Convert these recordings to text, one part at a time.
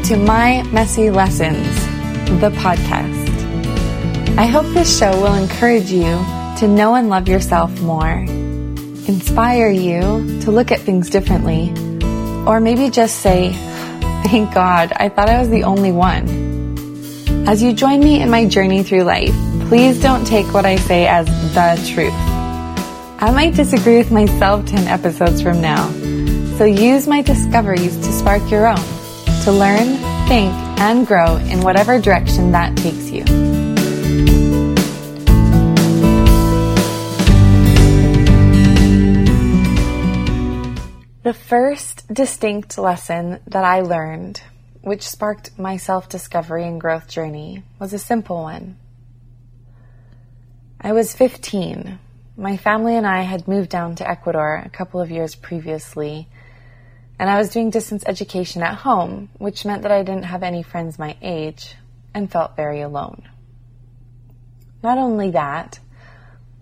Welcome to My Messy Lessons, the podcast. I hope this show will encourage you to know and love yourself more, inspire you to look at things differently, or maybe just say, thank God, I thought I was the only one. As you join me in my journey through life, please don't take what I say as the truth. I might disagree with myself 10 episodes from now, so use my discoveries to spark your own, to learn, think, and grow in whatever direction that takes you. The first distinct lesson that I learned, which sparked my self-discovery and growth journey, was a simple one. I was 15. My family and I had moved down to Ecuador a couple of years previously, and I was doing distance education at home, which meant that I didn't have any friends my age and felt very alone. Not only that,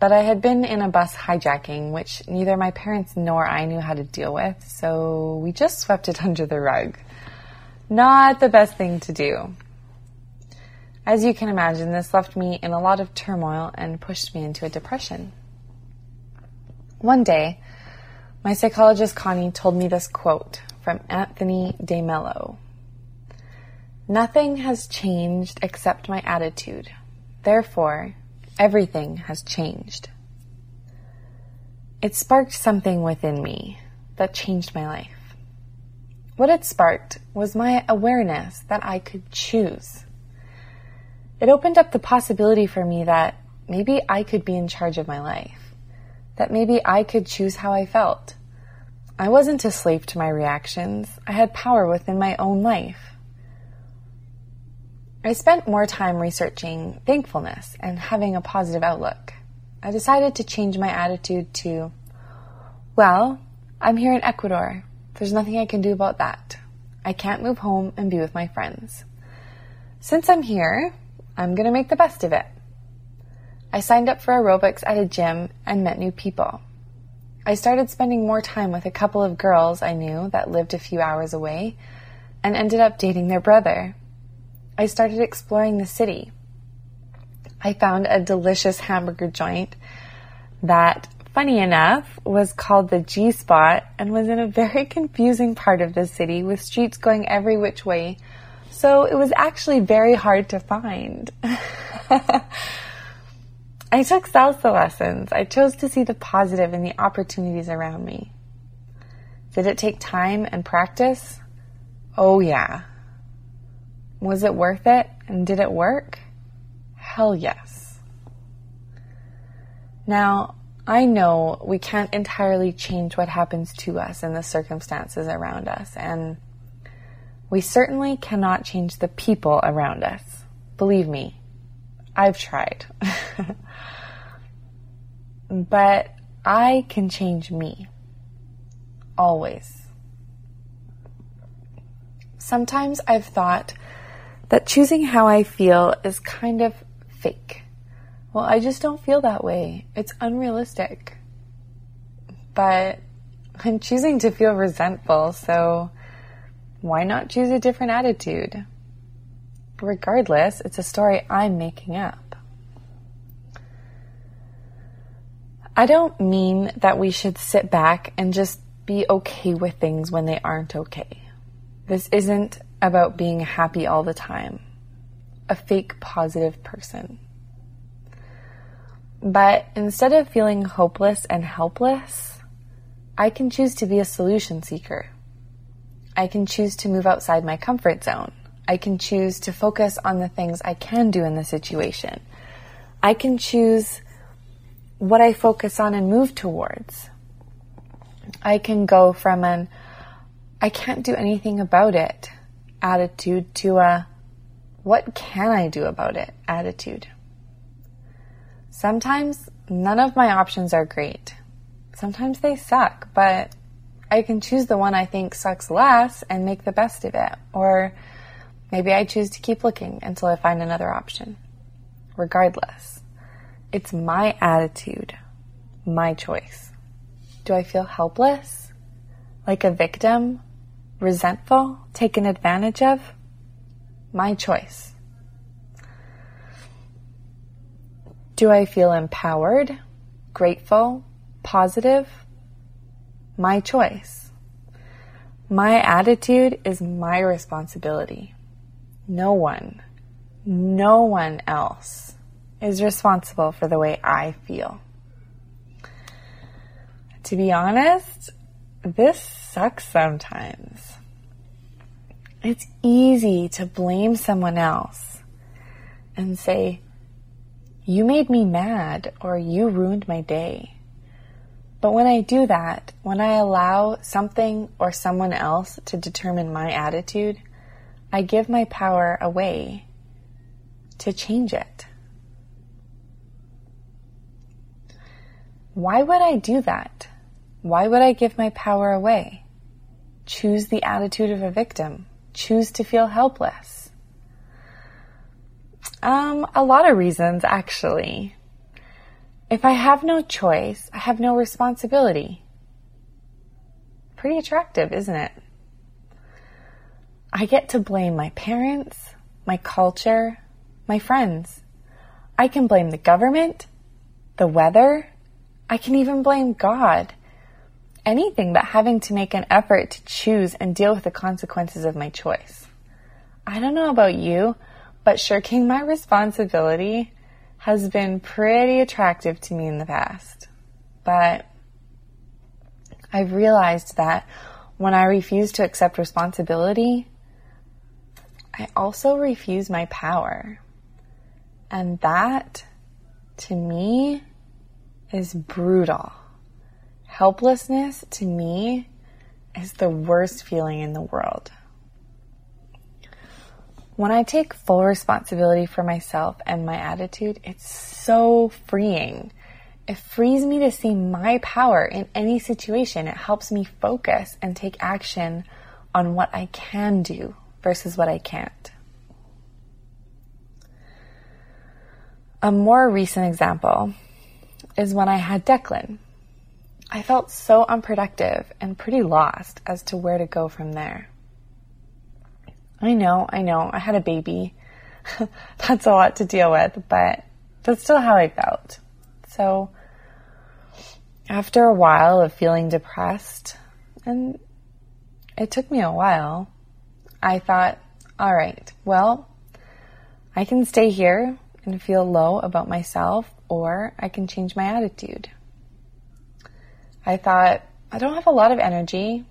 but I had been in a bus hijacking, which neither my parents nor I knew how to deal with, so we just swept it under the rug. Not the best thing to do. As you can imagine, this left me in a lot of turmoil and pushed me into a depression. One day, my psychologist, Connie, told me this quote from Anthony DeMello. "Nothing has changed except my attitude. Therefore, everything has changed." It sparked something within me that changed my life. What it sparked was my awareness that I could choose. It opened up the possibility for me that maybe I could be in charge of my life. That maybe I could choose how I felt. I wasn't a slave to my reactions. I had power within my own life. I spent more time researching thankfulness and having a positive outlook. I decided to change my attitude to, well, I'm here in Ecuador. There's nothing I can do about that. I can't move home and be with my friends. Since I'm here, I'm going to make the best of it. I signed up for aerobics at a gym and met new people. I started spending more time with a couple of girls I knew that lived a few hours away and ended up dating their brother. I started exploring the city. I found a delicious hamburger joint that, funny enough, was called the G-Spot and was in a very confusing part of the city with streets going every which way, so it was actually very hard to find. I took salsa lessons. I chose to see the positive in the opportunities around me. Did it take time and practice? Oh yeah. Was it worth it? And did it work? Hell yes. Now, I know we can't entirely change what happens to us and the circumstances around us, and we certainly cannot change the people around us. Believe me, I've tried. But I can change me. Always. Sometimes I've thought that choosing how I feel is kind of fake. Well, I just don't feel that way. It's unrealistic. But I'm choosing to feel resentful, so why not choose a different attitude? Regardless, it's a story I'm making up. I don't mean that we should sit back and just be okay with things when they aren't okay. This isn't about being happy all the time, a fake positive person. But instead of feeling hopeless and helpless, I can choose to be a solution seeker. I can choose to move outside my comfort zone. I can choose to focus on the things I can do in the situation. I can choose what I focus on and move towards. I can go from an "I can't do anything about it" attitude to a "what can I do about it" attitude. Sometimes none of my options are great. Sometimes they suck, but I can choose the one I think sucks less and make the best of it. Or maybe I choose to keep looking until I find another option. Regardless, it's my attitude, my choice. Do I feel helpless? Like a victim? Resentful? Taken advantage of? my choice. Do I feel empowered, grateful, positive? My choice. My attitude is my responsibility. No one else is responsible for the way I feel. To be honest, this sucks sometimes. It's easy to blame someone else and say, you made me mad or you ruined my day. But when I do that, when I allow something or someone else to determine my attitude, I give my power away to change it. Why would I do that? Why would I give my power away? Choose the attitude of a victim. Choose to feel helpless. A lot of reasons, actually. If I have no choice, I have no responsibility. Pretty attractive, isn't it? I get to blame my parents, my culture, my friends. I can blame the government, the weather. I can even blame God. Anything but having to make an effort to choose and deal with the consequences of my choice. I don't know about you, but shirking my responsibility has been pretty attractive to me in the past. But I've realized that when I refuse to accept responsibility, I also refuse my power. And that, to me, is brutal. Helplessness, to me, is the worst feeling in the world. When I take full responsibility for myself and my attitude, it's so freeing. It frees me to see my power in any situation. It helps me focus and take action on what I can do versus what I can't. A more recent example is when I had Declan. I felt so unproductive and pretty lost as to where to go from there. I know, I had a baby. That's a lot to deal with, but that's still how I felt. So after a while of feeling depressed, and it took me a while, I thought, all right, well, I can stay here and feel low about myself, or I can change my attitude. I thought, I don't have a lot of energy,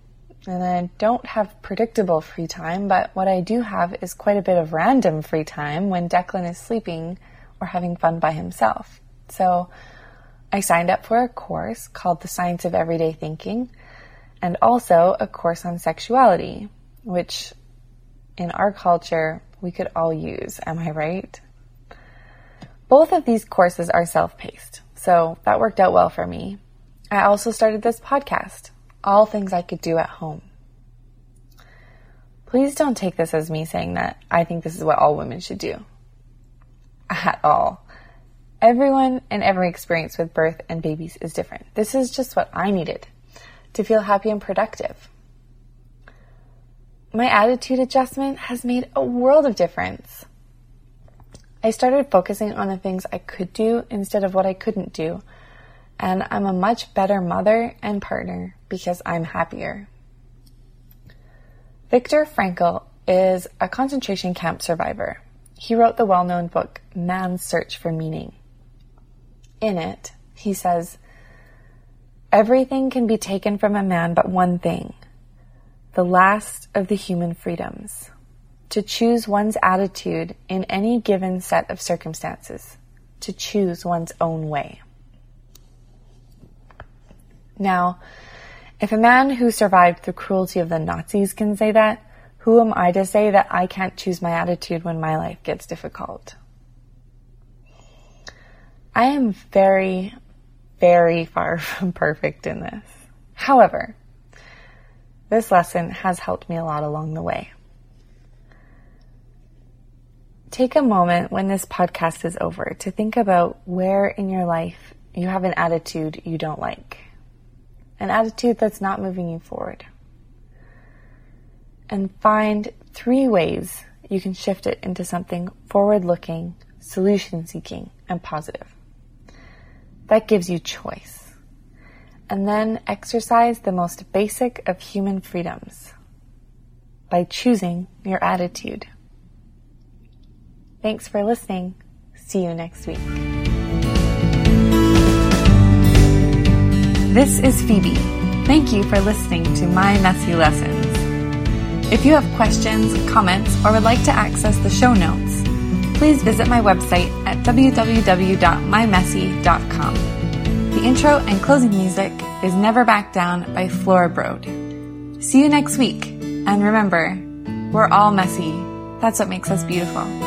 and I don't have predictable free time, but what I do have is quite a bit of random free time when Declan is sleeping or having fun by himself. So I signed up for a course called The Science of Everyday Thinking, and also a course on sexuality, which in our culture we could all use, am I right? Both of these courses are self-paced, so that worked out well for me. I also started this podcast, All Things I Could Do at Home. Please don't take this as me saying that I think this is what all women should do. At all. Everyone and every experience with birth and babies is different. This is just what I needed to feel happy and productive. My attitude adjustment has made a world of difference. I started focusing on the things I could do instead of what I couldn't do. And I'm a much better mother and partner because I'm happier. Viktor Frankl is a concentration camp survivor. He wrote the well-known book, Man's Search for Meaning. In it, he says, everything can be taken from a man but one thing, the last of the human freedoms, to choose one's attitude in any given set of circumstances, to choose one's own way. Now, if a man who survived the cruelty of the Nazis can say that, who am I to say that I can't choose my attitude when my life gets difficult? I am very, very far from perfect in this. However, this lesson has helped me a lot along the way. Take a moment when this podcast is over to think about where in your life you have an attitude you don't like. An attitude that's not moving you forward. And find 3 ways you can shift it into something forward-looking, solution-seeking, and positive. That gives you choice. And then exercise the most basic of human freedoms by choosing your attitude. Thanks for listening. See you next week. This is Phoebe. Thank you for listening to My Messy Lessons. If you have questions, comments, or would like to access the show notes, please visit my website at www.mymessy.com. The intro and closing music is Never Back Down by Flora Brode. See you next week, and remember, we're all messy. That's what makes us beautiful.